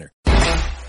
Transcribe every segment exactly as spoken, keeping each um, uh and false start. The pass,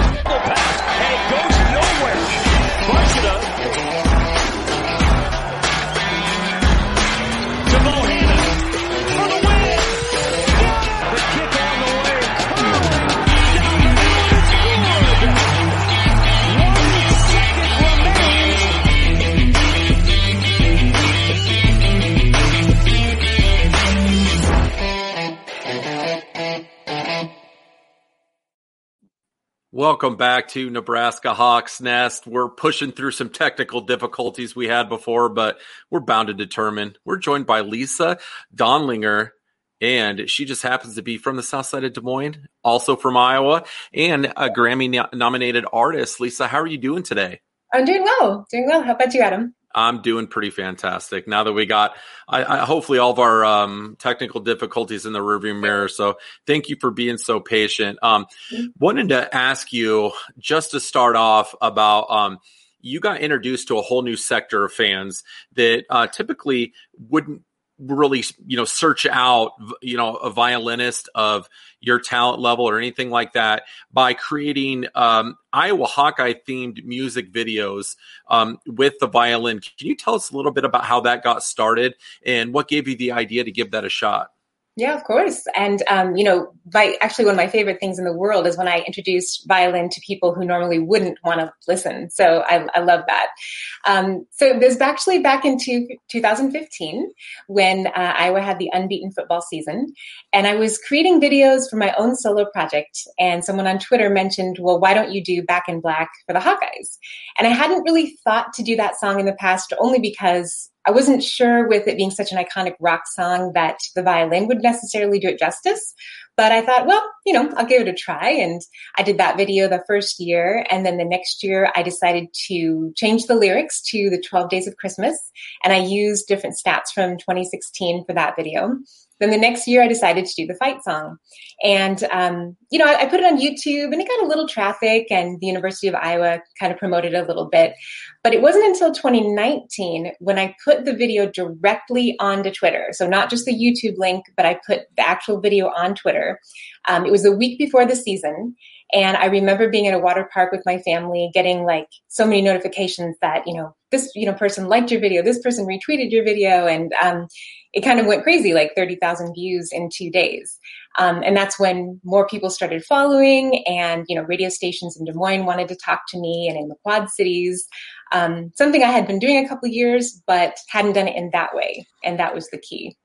it goes nowhere. Bunch it up. To Bohanna for the win. The kick out of the way. Down the middle, it's good. One second remains. Welcome back to Nebraska Hawks Nest. We're pushing through some technical difficulties we had before, but we're bound to determine. We're joined by Lisa Donlinger, and she just happens to be from the south side of Des Moines, also from Iowa, and a Grammy-nominated artist. Lisa, how are you doing today? I'm doing well. Doing well. How about you, Adam? I'm doing pretty fantastic now that we got I, I, hopefully all of our um, technical difficulties in the rearview mirror. So thank you for being so patient. Um, wanted to ask you just to start off about um, you got introduced to a whole new sector of fans that uh, typically wouldn't really, you know, search out, you know, a violinist of your talent level or anything like that by creating um, Iowa Hawkeye themed music videos um, with the violin. Can you tell us a little bit about how that got started and what gave you the idea to give that a shot? Yeah, of course. And, um, you know, by, actually one of my favorite things in the world is when I introduce violin to people who normally wouldn't want to listen. So I, I love that. Um, so this was actually back in two thousand fifteen when uh, Iowa had the unbeaten football season. And I was creating videos for my own solo project. And someone on Twitter mentioned, well, why don't you do Back in Black for the Hawkeyes? And I hadn't really thought to do that song in the past only because I wasn't sure with it being such an iconic rock song that the violin would necessarily do it justice, but I thought, well, you know, I'll give it a try. And I did that video the first year. And then the next year I decided to change the lyrics to the twelve days of Christmas. And I used different stats from twenty sixteen for that video. Then the next year I decided to do the fight song. And, um, you know, I, I put it on YouTube and it got a little traffic and the University of Iowa kind of promoted it a little bit. But it wasn't until twenty nineteen when I put the video directly onto Twitter. So not just the YouTube link, but I put the actual video on Twitter. Um, it was the week before the season. And I remember being at a water park with my family, getting like so many notifications that, you know, this, you know, person liked your video, this person retweeted your video. And um, it kind of went crazy, like thirty thousand views in two days. Um, and that's when more people started following and, you know, radio stations in Des Moines wanted to talk to me and in the Quad Cities, um, something I had been doing a couple of years, but hadn't done it in that way. And that was the key.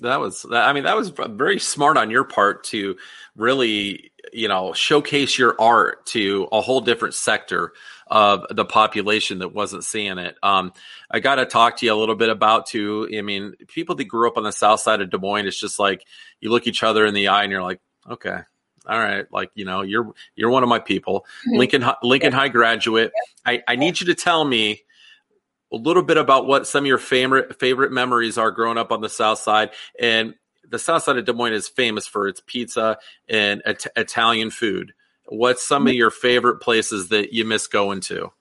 That was, I mean, that was very smart on your part to really, you know, showcase your art to a whole different sector of the population that wasn't seeing it. Um, I got to talk to you a little bit about too. I mean, people that grew up on the south side of Des Moines, it's just like you look each other in the eye and you're like, okay, all right. Like, you know, you're, you're one of my people, Lincoln, Lincoln yeah. High graduate. Yeah. I, I need you to tell me a little bit about what some of your favorite favorite memories are growing up on the south side. And the south side of Des Moines is famous for its pizza and it- Italian food. What's some of your favorite places that you miss going to?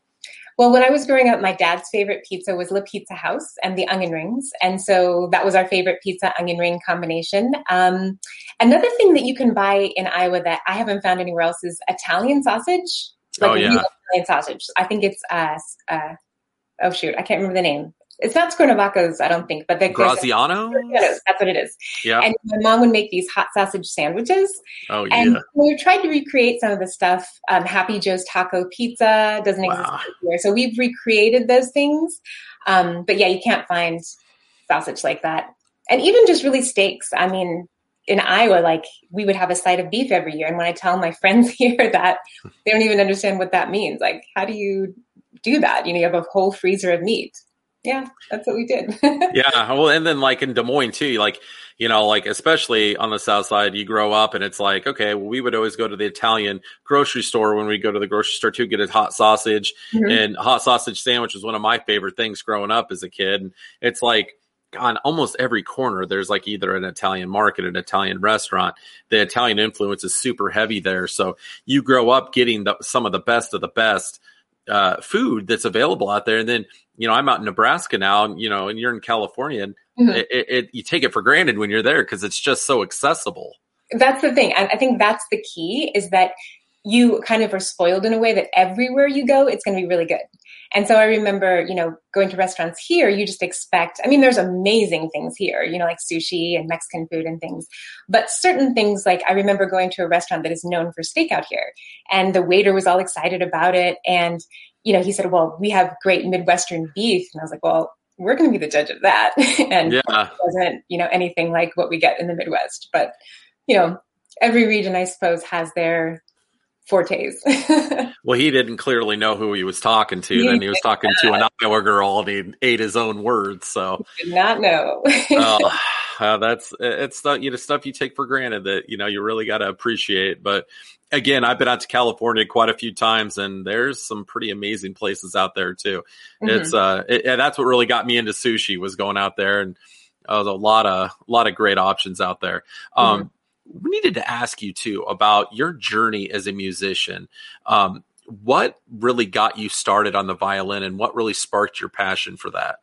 Well, when I was growing up, my dad's favorite pizza was La Pizza House and the onion rings. And so that was our favorite pizza onion ring combination. Um, another thing that you can buy in Iowa that I haven't found anywhere else is Italian sausage. Like oh, yeah. Italian sausage. I think it's... Uh, uh, Oh, shoot. I can't remember the name. it's not Cuernavaca's, I don't think, but the Graziano. That's what it is. Yeah. And my mom would make these hot sausage sandwiches. Oh yeah. And we tried to recreate some of the stuff. Um, Happy Joe's Taco Pizza doesn't wow. exist anymore, so we've recreated those things. Um, but yeah, you can't find sausage like that, and even just really steaks. I mean, in Iowa, like we would have a side of beef every year, and when I tell my friends here that, they don't even understand what that means. Like, how do you do that? You know, you have a whole freezer of meat. Yeah, that's what we did. Yeah. Well, and then like in Des Moines too, like, you know, like especially on the South Side, you grow up and it's like, okay, well, we would always go to the Italian grocery store when we go to the grocery store to get a hot sausage. Mm-hmm. And a hot sausage sandwich was one of my favorite things growing up as a kid. And it's like, on almost every corner, there's like either an Italian market, an Italian restaurant. The Italian influence is super heavy there. So you grow up getting the, some of the best of the best uh, food that's available out there. And then, you know, I'm out in Nebraska now, and, you know, and you're in California, and mm-hmm. it, it, it, you take it for granted when you're there because it's just so accessible. That's the thing. I, I think that's the key, is that you kind of are spoiled in a way that everywhere you go, it's going to be really good. And so I remember, you know, going to restaurants here, you just expect, I mean, there's amazing things here, you know, like sushi and Mexican food and things. But certain things, like I remember going to a restaurant that is known for steak out here, and the waiter was all excited about it. And, you know, he said, well, we have great Midwestern beef. And I was like, well, we're going to be the judge of that. And yeah. It wasn't, you know, anything like what we get in the Midwest. But, you know, every region, I suppose, has their fortes. Well, he didn't clearly know who he was talking to. He then he was talking not. to an Iowa girl, and he ate his own words. So he did not know. uh, uh, that's it's stuff you know stuff you take for granted that you know you really got to appreciate. But again, I've been out to California quite a few times, and there's some pretty amazing places out there too. Mm-hmm. It's uh, it, and that's what really got me into sushi, was going out there, and uh, there's a lot of a lot of great options out there. Um, mm-hmm. We needed to ask you too about your journey as a musician. Um, what really got you started on the violin, and what really sparked your passion for that?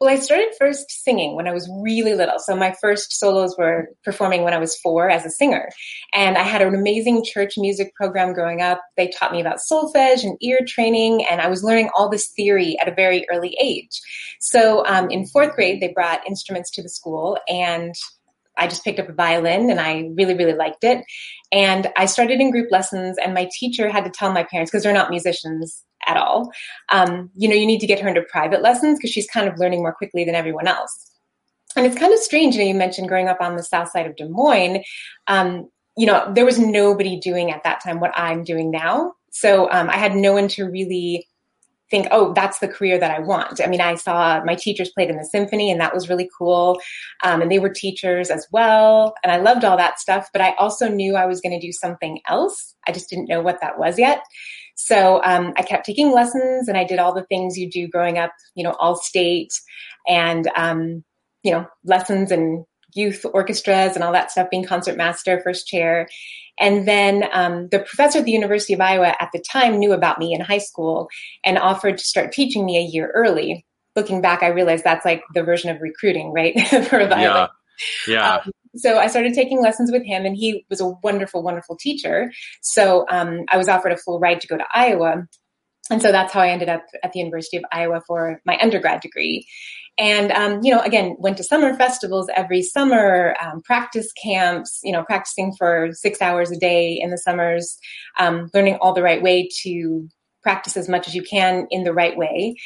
Well, I started first singing when I was really little. So my first solos were performing when I was four as a singer. And I had an amazing church music program growing up. They taught me about solfege and ear training, and I was learning all this theory at a very early age. So um, in fourth grade, they brought instruments to the school, and I just picked up a violin, and I really, really liked it. And I started in group lessons, and my teacher had to tell my parents, because they're not musicians at all, um, you know, you need to get her into private lessons because she's kind of learning more quickly than everyone else. And it's kind of strange. You know, you mentioned growing up on the South Side of Des Moines. Um, you know, there was nobody doing at that time what I'm doing now. So um, I had no one to really think, oh, that's the career that I want. I mean, I saw my teachers played in the symphony, and that was really cool. Um, and they were teachers as well. And I loved all that stuff, but I also knew I was going to do something else. I just didn't know what that was yet. So um, I kept taking lessons, and I did all the things you do growing up, you know, all state and, um, you know, lessons and youth orchestras and all that stuff, being concert master, first chair. And then um, the professor at the University of Iowa at the time knew about me in high school and offered to start teaching me a year early. Looking back, I realized that's like the version of recruiting, right? For a violin. Yeah. yeah. Um, so I started taking lessons with him, and he was a wonderful, wonderful teacher. So um, I was offered a full ride to go to Iowa. And so that's how I ended up at the University of Iowa for my undergrad degree. And, um, you know, again, went to summer festivals every summer, um, practice camps, you know, practicing for six hours a day in the summers, um, learning all the right way to practice as much as you can in the right way.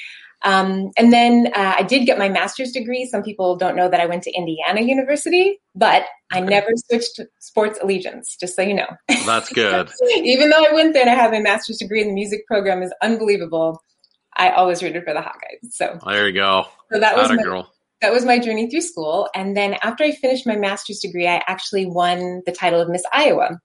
Um, and then uh, I did get my master's degree. Some people don't know that I went to Indiana University, but I never switched sports allegiance, just so you know. Well, that's good. Even though I went there and I have my master's degree, and the music program is unbelievable, I always rooted for the Hawkeyes. So there you go. So that was my, girl. that was my journey through school. And then after I finished my master's degree, I actually won the title of Miss Iowa.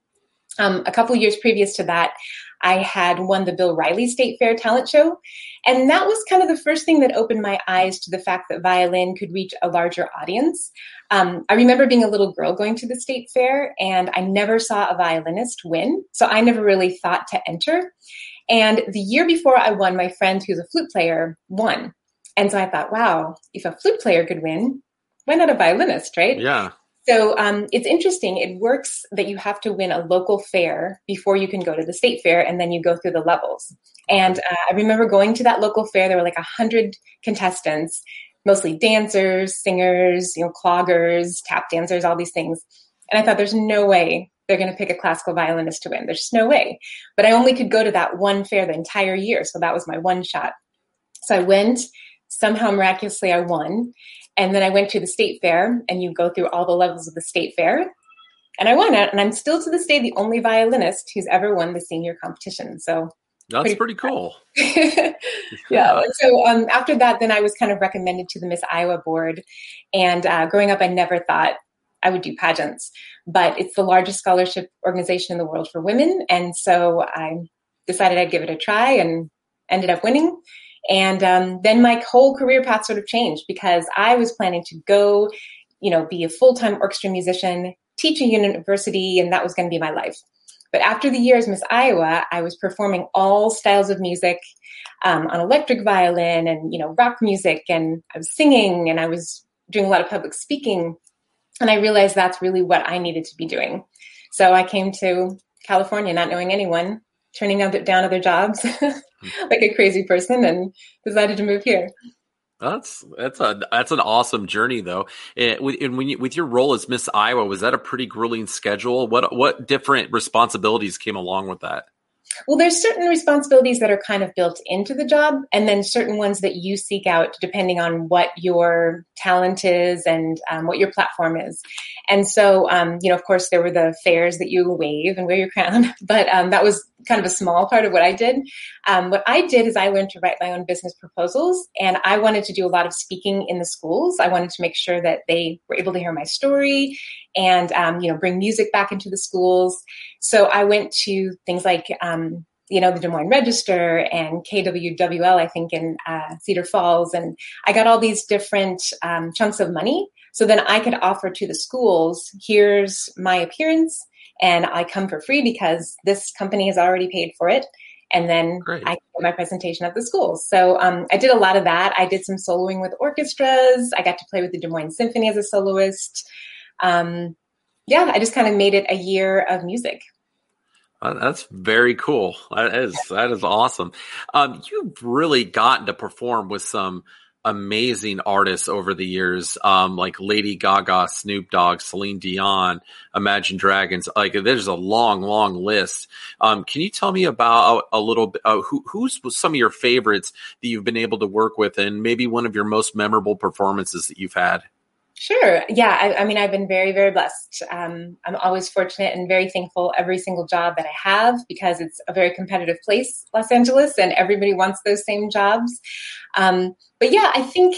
Um, a couple years previous to that, I had won the Bill Riley State Fair talent show. And that was kind of the first thing that opened my eyes to the fact that violin could reach a larger audience. Um, I remember being a little girl going to the state fair, and I never saw a violinist win. So I never really thought to enter. And the year before I won, my friend who's a flute player won. And so I thought, wow, if a flute player could win, why not a violinist, right? Yeah. So um, it's interesting. It works that you have to win a local fair before you can go to the state fair, and then you go through the levels. And uh, I remember going to that local fair. There were like one hundred contestants, mostly dancers, singers, you know, cloggers, tap dancers, all these things. And I thought, there's no way they're going to pick a classical violinist to win. There's just no way. But I only could go to that one fair the entire year. So that was my one shot. So I went. Somehow, miraculously, I won. And then I went to the state fair, and you go through all the levels of the state fair. And I won it. And I'm still to this day the only violinist who's ever won the senior competition. So that's pretty, pretty cool. yeah. yeah. So um, after that, then I was kind of recommended to the Miss Iowa board. And uh, growing up, I never thought I would do pageants. But it's the largest scholarship organization in the world for women. And so I decided I'd give it a try and ended up winning. And um, then my whole career path sort of changed, because I was planning to go, you know, be a full-time orchestra musician, teach a university, and that was going to be my life. But after the year as Miss Iowa, I was performing all styles of music um, on electric violin and, you know, rock music, and I was singing, and I was doing a lot of public speaking. And I realized that's really what I needed to be doing. So I came to California not knowing anyone, turning down other jobs like a crazy person, and decided to move here. That's that's a that's an awesome journey, though. And when you, with your role as Miss Iowa, was that a pretty grueling schedule? What what different responsibilities came along with that? Well, there's certain responsibilities that are kind of built into the job, and then certain ones that you seek out depending on what your talent is and um, what your platform is. And so, um, you know, of course, there were the fairs that you wave and wear your crown, but um, that was kind of a small part of what I did. Um, what I did is I learned to write my own business proposals, and I wanted to do a lot of speaking in the schools. I wanted to make sure that they were able to hear my story and, um, you know, bring music back into the schools. So I went to things like, um, you know, the Des Moines Register and K W W L, I think, in uh, Cedar Falls. And I got all these different um, chunks of money. So then I could offer to the schools, here's my appearance, and I come for free because this company has already paid for it. And then Great. I did my presentation at the school. So um, I did a lot of that. I did some soloing with orchestras. I got to play with the Des Moines Symphony as a soloist. Um, yeah, I just kind of made it a year of music. That's very cool. That is, that is awesome. Um, you've really gotten to perform with some amazing artists over the years, um, like Lady Gaga, Snoop Dogg, Celine Dion, Imagine Dragons. Like, there's a long, long list. Um, can you tell me about a, a little bit, uh, who, who's some of your favorites that you've been able to work with, and maybe one of your most memorable performances that you've had? Sure. Yeah. I, I mean, I've been very, very blessed. Um, I'm always fortunate and very thankful every single job that I have, because it's a very competitive place, Los Angeles, and everybody wants those same jobs. Um, but yeah, I think,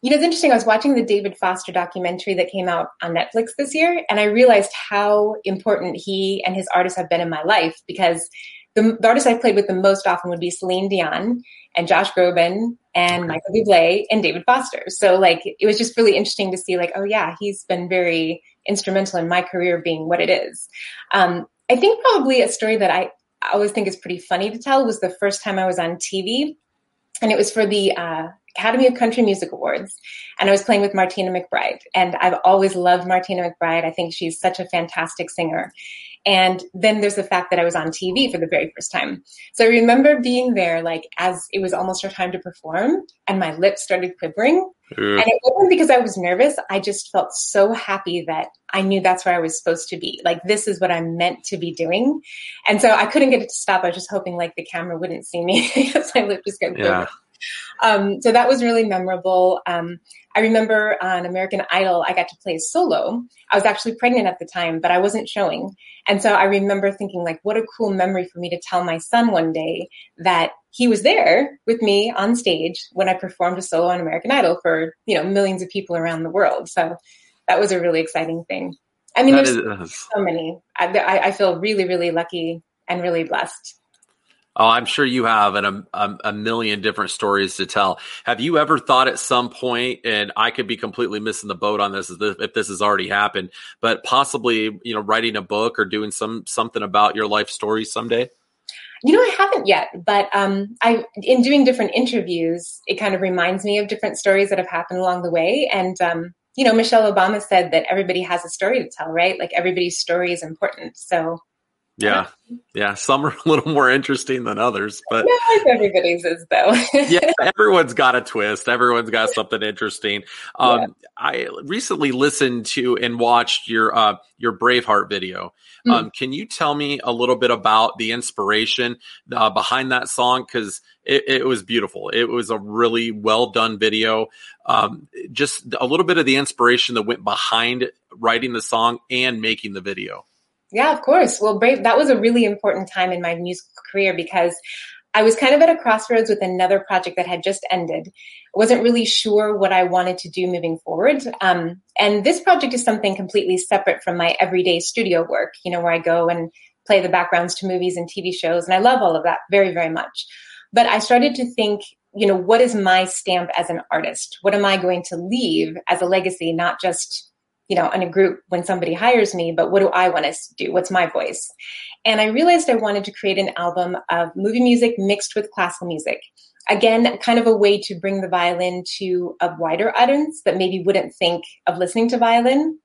you know, it's interesting. I was watching the David Foster documentary that came out on Netflix this year, and I realized how important he and his artists have been in my life, because the, the artists I played with the most often would be Celine Dion and Josh Groban and Michael Bublé and David Foster. So like, it was just really interesting to see like, oh yeah, he's been very instrumental in my career being what it is. Um, I think probably a story that I always think is pretty funny to tell was the first time I was on T V, and it was for the uh, Academy of Country Music Awards. And I was playing with Martina McBride, and I've always loved Martina McBride. I think she's such a fantastic singer. And then there's the fact that I was on T V for the very first time. So I remember being there, like, as it was almost her time to perform, and my lips started quivering. Mm. And it wasn't because I was nervous. I just felt so happy that I knew that's where I was supposed to be. Like, this is what I'm meant to be doing. And so I couldn't get it to stop. I was just hoping, like, the camera wouldn't see me because my lips just got quivering. Yeah. Um, so that was really memorable. Um, I remember on American Idol, I got to play solo. I was actually pregnant at the time, but I wasn't showing. And so I remember thinking, like, what a cool memory for me to tell my son one day that he was there with me on stage when I performed a solo on American Idol for, you know, millions of people around the world. So that was a really exciting thing. I mean, that there's is, so many. I, I feel really, really lucky and really blessed. Oh, I'm sure you have an, a, a million different stories to tell. Have you ever thought at some point, and I could be completely missing the boat on this if this has already happened, but possibly, you know, writing a book or doing some something about your life story someday? You know, I haven't yet, but um, I, in doing different interviews, it kind of reminds me of different stories that have happened along the way. And um, you know, Michelle Obama said that everybody has a story to tell, right? Like everybody's story is important. So yeah. Yeah. Some are a little more interesting than others, but no, everybody's is though. Yeah. Everyone's got a twist. Everyone's got something interesting. Um, yeah. I recently listened to and watched your, uh, your Braveheart video. Mm-hmm. Um, can you tell me a little bit about the inspiration uh, behind that song? Cause it, it was beautiful. It was a really well done video. Um, just a little bit of the inspiration that went behind writing the song and making the video. Yeah, of course. Well, Brave, that was a really important time in my musical career because I was kind of at a crossroads with another project that had just ended. I wasn't really sure what I wanted to do moving forward. Um, and this project is something completely separate from my everyday studio work, you know, where I go and play the backgrounds to movies and T V shows. And I love all of that very, very much. But I started to think, you know, what is my stamp as an artist? What am I going to leave as a legacy, not just, you know, in a group when somebody hires me, but what do I want us to do? What's my voice? And I realized I wanted to create an album of movie music mixed with classical music. Again, kind of a way to bring the violin to a wider audience that maybe wouldn't think of listening to violin.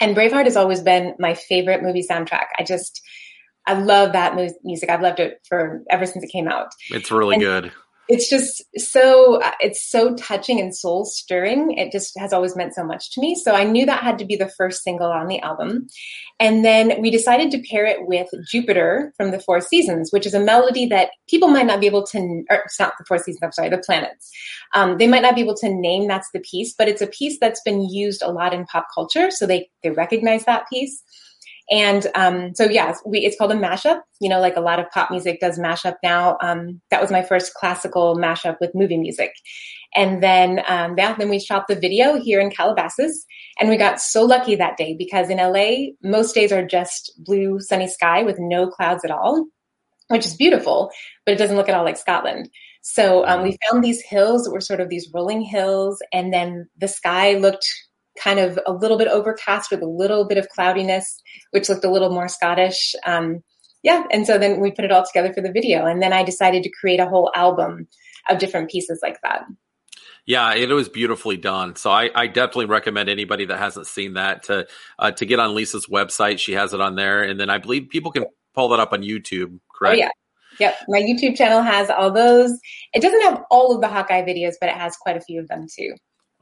And Braveheart has always been my favorite movie soundtrack. I just, I love that music. I've loved it for ever since it came out. It's really and good. It's just so, it's so touching and soul stirring. It just has always meant so much to me. So I knew that had to be the first single on the album. And then we decided to pair it with Jupiter from the Four Seasons, which is a melody that people might not be able to, or it's not the Four Seasons, I'm sorry, the Planets. Um, they might not be able to name that's the piece, but it's a piece that's been used a lot in pop culture. So they, they recognize that piece. And um, so, yeah, we, it's called a mashup, you know, like a lot of pop music does mashup now. Um, that was my first classical mashup with movie music. And then, um, yeah, then we shot the video here in Calabasas. And we got so lucky that day because in L A, most days are just blue, sunny sky with no clouds at all, which is beautiful, but it doesn't look at all like Scotland. So um, we found these hills that were sort of these rolling hills. And then the sky looked kind of a little bit overcast with a little bit of cloudiness, which looked a little more Scottish. Um, yeah. And so then we put it all together for the video. And then I decided to create a whole album of different pieces like that. Yeah, it was beautifully done. So I, I definitely recommend anybody that hasn't seen that to uh, to get on Lisa's website. She has it on there. And then I believe people can pull that up on YouTube, correct? Oh, yeah. Yep. My YouTube channel has all those. It doesn't have all of the Hawkeye videos, but it has quite a few of them too.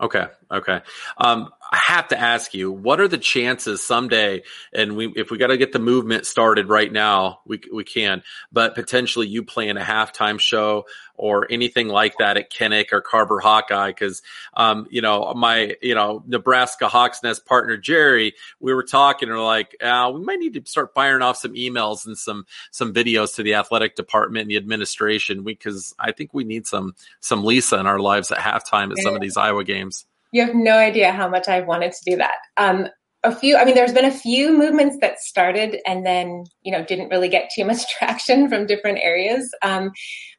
Okay. Okay. Um, I have to ask you, what are the chances someday, and we, if we got to get the movement started right now, we we can, but potentially you playing a halftime show or anything like that at Kinnick or Carver Hawkeye? Cause, um, you know, my, you know, Nebraska Hawks Nest partner, Jerry, we were talking and we're like, uh, we might need to start firing off some emails and some, some videos to the athletic department and the administration. We, cause I think we need some, some Lisa in our lives at halftime at some of these Iowa games. You have no idea how much I've wanted to do that. Um, a few, I mean, there's been a few movements that started and then, you know, didn't really get too much traction from different areas. Um,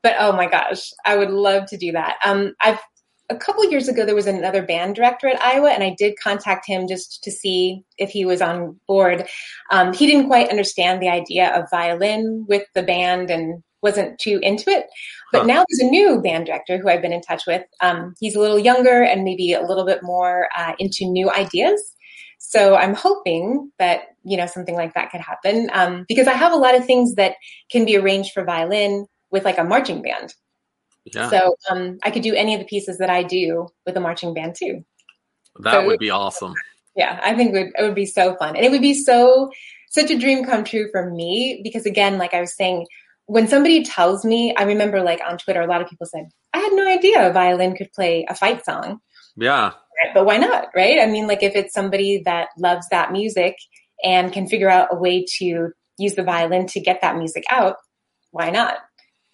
but oh my gosh, I would love to do that. Um, I've, a couple years ago, there was another band director at Iowa and I did contact him just to see if he was on board. Um, he didn't quite understand the idea of violin with the band and wasn't too into it. But huh. Now there's a new band director who I've been in touch with. Um, he's a little younger and maybe a little bit more uh, into new ideas. So I'm hoping that, you know, something like that could happen um, because I have a lot of things that can be arranged for violin with like a marching band. Yeah. So um, I could do any of the pieces that I do with a marching band too. That so would be awesome. Yeah, I think it would, it would be so fun. And it would be so, such a dream come true for me because again, like I was saying, when somebody tells me, I remember like on Twitter, a lot of people said, I had no idea a violin could play a fight song. Yeah. But why not? Right. I mean, like if it's somebody that loves that music and can figure out a way to use the violin to get that music out, why not?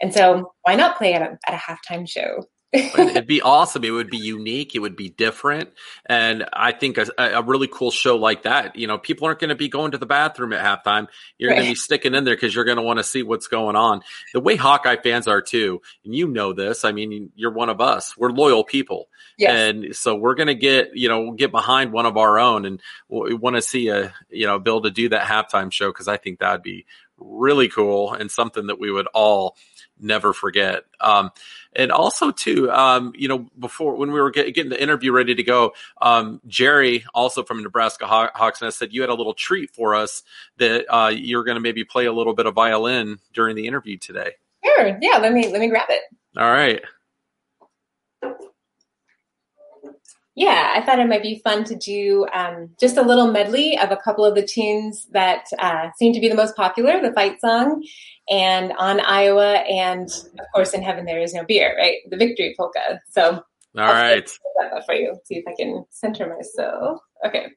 And so why not play at a, at a halftime show? It'd be awesome. It would be unique. It would be different. And I think a, a really cool show like that, you know, people aren't going to be going to the bathroom at halftime. You're right. Going to be sticking in there because you're going to want to see what's going on. The way Hawkeye fans are too, and you know this, I mean, you're one of us. We're loyal people. Yes. And so we're going to get, you know, get behind one of our own. And we want to see, a, you know, Bill to do that halftime show because I think that would be really cool and something that we would all never forget. Um, and also too, um, you know, before when we were get, getting the interview ready to go, um, Jerry, also from Nebraska Haw- Hawks Nest, said you had a little treat for us that uh, you're going to maybe play a little bit of violin during the interview today. Sure. Yeah. Let me, let me grab it. All right. Yeah, I thought it might be fun to do um, just a little medley of a couple of the tunes that uh, seem to be the most popular, the fight song, and On Iowa, and of course, In Heaven There Is No Beer, right? The victory polka. So, all I'll right, that up for you. See if I can center myself. Okay.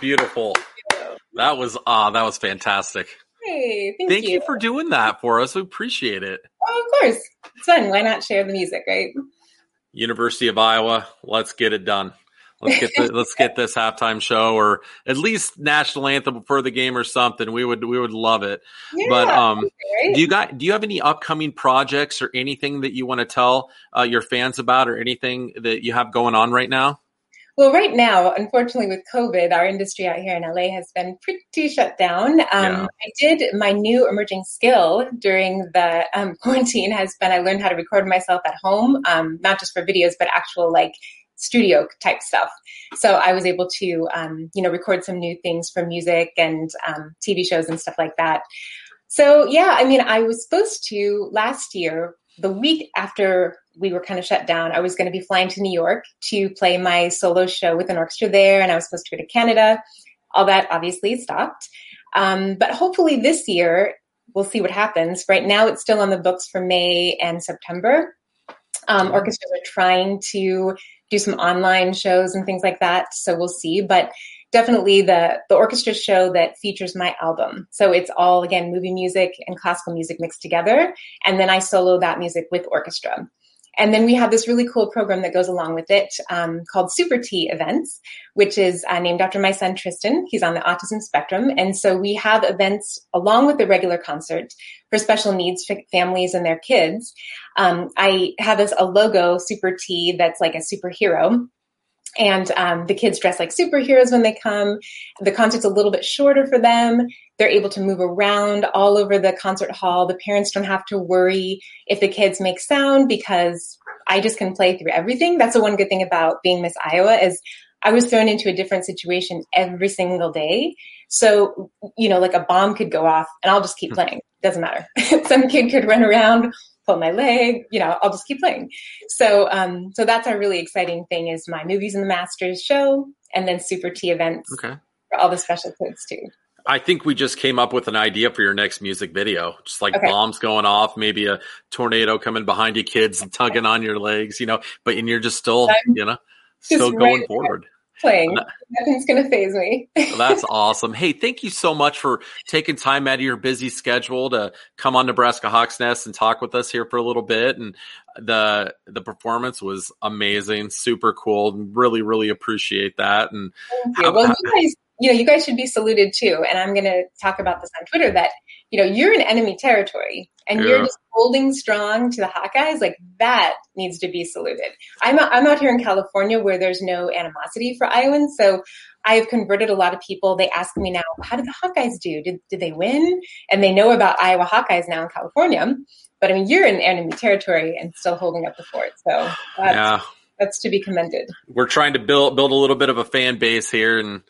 Beautiful. That was ah, uh, that was fantastic. Hey, thank, thank you. you for doing that for us. We appreciate it. Oh, of course, it's fun. Why not share the music, right? University of Iowa, let's get it done. Let's get the, let's get this halftime show, or at least national anthem before the game, or something. We would we would love it. Yeah, but um, right? do you got do you have any upcoming projects or anything that you want to tell uh, your fans about, or anything that you have going on right now? Well, right now, unfortunately, with COVID, our industry out here in L A has been pretty shut down. Um, yeah. I did my new emerging skill during the um, quarantine has been I learned how to record myself at home, um, not just for videos, but actual like studio type stuff. So I was able to, um, you know, record some new things for music and um, T V shows and stuff like that. So, yeah, I mean, I was supposed to last year, the week after we were kind of shut down, I was going to be flying to New York to play my solo show with an orchestra there. And I was supposed to go to Canada. All that obviously stopped. Um, but hopefully this year, we'll see what happens. Right now, it's still on the books for May and September. Um, orchestras are trying to do some online shows and things like that. So we'll see. But definitely the, the orchestra show that features my album. So it's all, again, movie music and classical music mixed together. And then I solo that music with orchestra. And then we have this really cool program that goes along with it um, called Super T Events, which is uh, named after my son, Tristan. He's on the autism spectrum. And so we have events along with the regular concert for special needs for families and their kids. Um, I have this, a logo, Super T, that's like a superhero. And um, the kids dress like superheroes when they come. The concert's a little bit shorter for them. They're able to move around all over the concert hall. The parents don't have to worry if the kids make sound because I just can play through everything. That's the one good thing about being Miss Iowa is I was thrown into a different situation every single day. So, you know, like a bomb could go off and I'll just keep playing. Doesn't matter. Some kid could run around, pull my leg, you know, I'll just keep playing. So, um, so that's our really exciting thing is my Movies in the Masters show and then Super T Events okay. for all the special kids too. I think we just came up with an idea for your next music video. Just like okay. bombs going off, maybe a tornado coming behind you, kids tugging on your legs, you know, but and you're just still, I'm you know, still going right forward. Playing. That, Nothing's going to faze me. That's awesome. Hey, thank you so much for taking time out of your busy schedule to come on Nebraska Hawks Nest and talk with us here for a little bit. And the the performance was amazing, super cool. Really, really appreciate that. And thank you. How, well, how, you guys you know, you guys should be saluted too. And I'm going to talk about this on Twitter that, you know, you're in enemy territory and yeah. you're just holding strong to the Hawkeyes. Like that needs to be saluted. I'm, I'm out here in California where there's no animosity for Iowans. So I have converted a lot of people. They ask me now, how did the Hawkeyes do? Did, did they win? And they know about Iowa Hawkeyes now in California. But I mean, you're in enemy territory and still holding up the fort. So that's, yeah. that's to be commended. We're trying to build build a little bit of a fan base here and,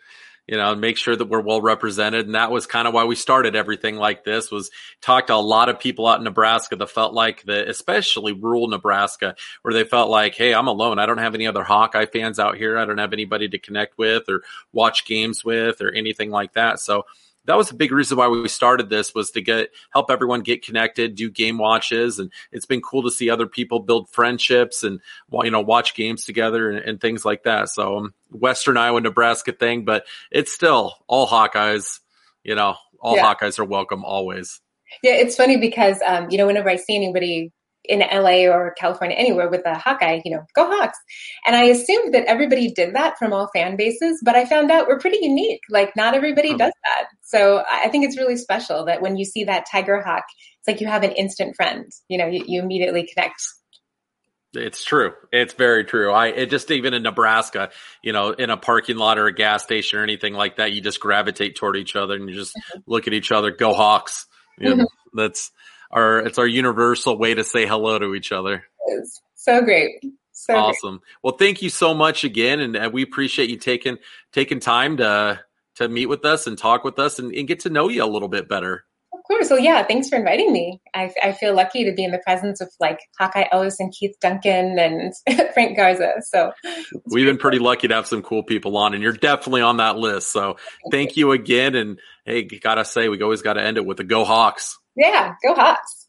you know, make sure that we're well represented. And that was kind of why we started everything like this, was talk to a lot of people out in Nebraska that felt like the, especially rural Nebraska, where they felt like, hey, I'm alone. I don't have any other Hawkeye fans out here. I don't have anybody to connect with or watch games with or anything like that. So that was a big reason why we started this, was to get help everyone get connected, do game watches. And it's been cool to see other people build friendships and, you know, watch games together and, and things like that. So um, Western Iowa, Nebraska thing, but it's still all Hawkeyes, you know, all yeah. Hawkeyes are welcome always. Yeah, it's funny because, um, you know, whenever I see anybody in L A or California, anywhere with a Hawkeye, you know, go Hawks. And I assumed that everybody did that from all fan bases, but I found out we're pretty unique. Like not everybody does that. So I think it's really special that when you see that Tiger Hawk, it's like you have an instant friend, you know, you, you immediately connect. It's true. It's very true. I it just even in Nebraska, you know, in a parking lot or a gas station or anything like that, you just gravitate toward each other and you just mm-hmm. look at each other, go Hawks. You know, mm-hmm. That's, Our, it's our universal way to say hello to each other. It's so great. So awesome. Great. Well, thank you so much again. And, and we appreciate you taking, taking time to, to meet with us and talk with us and, and get to know you a little bit better. Of course. Well, yeah, thanks for inviting me. I, I feel lucky to be in the presence of like Hawkeye Ellis and Keith Duncan and Frank Garza. So we've been pretty lucky to have some cool people on, and you're definitely on that list. So thank you again. And hey, gotta say, we always got to end it with a go Hawks. Yeah, go Hawks.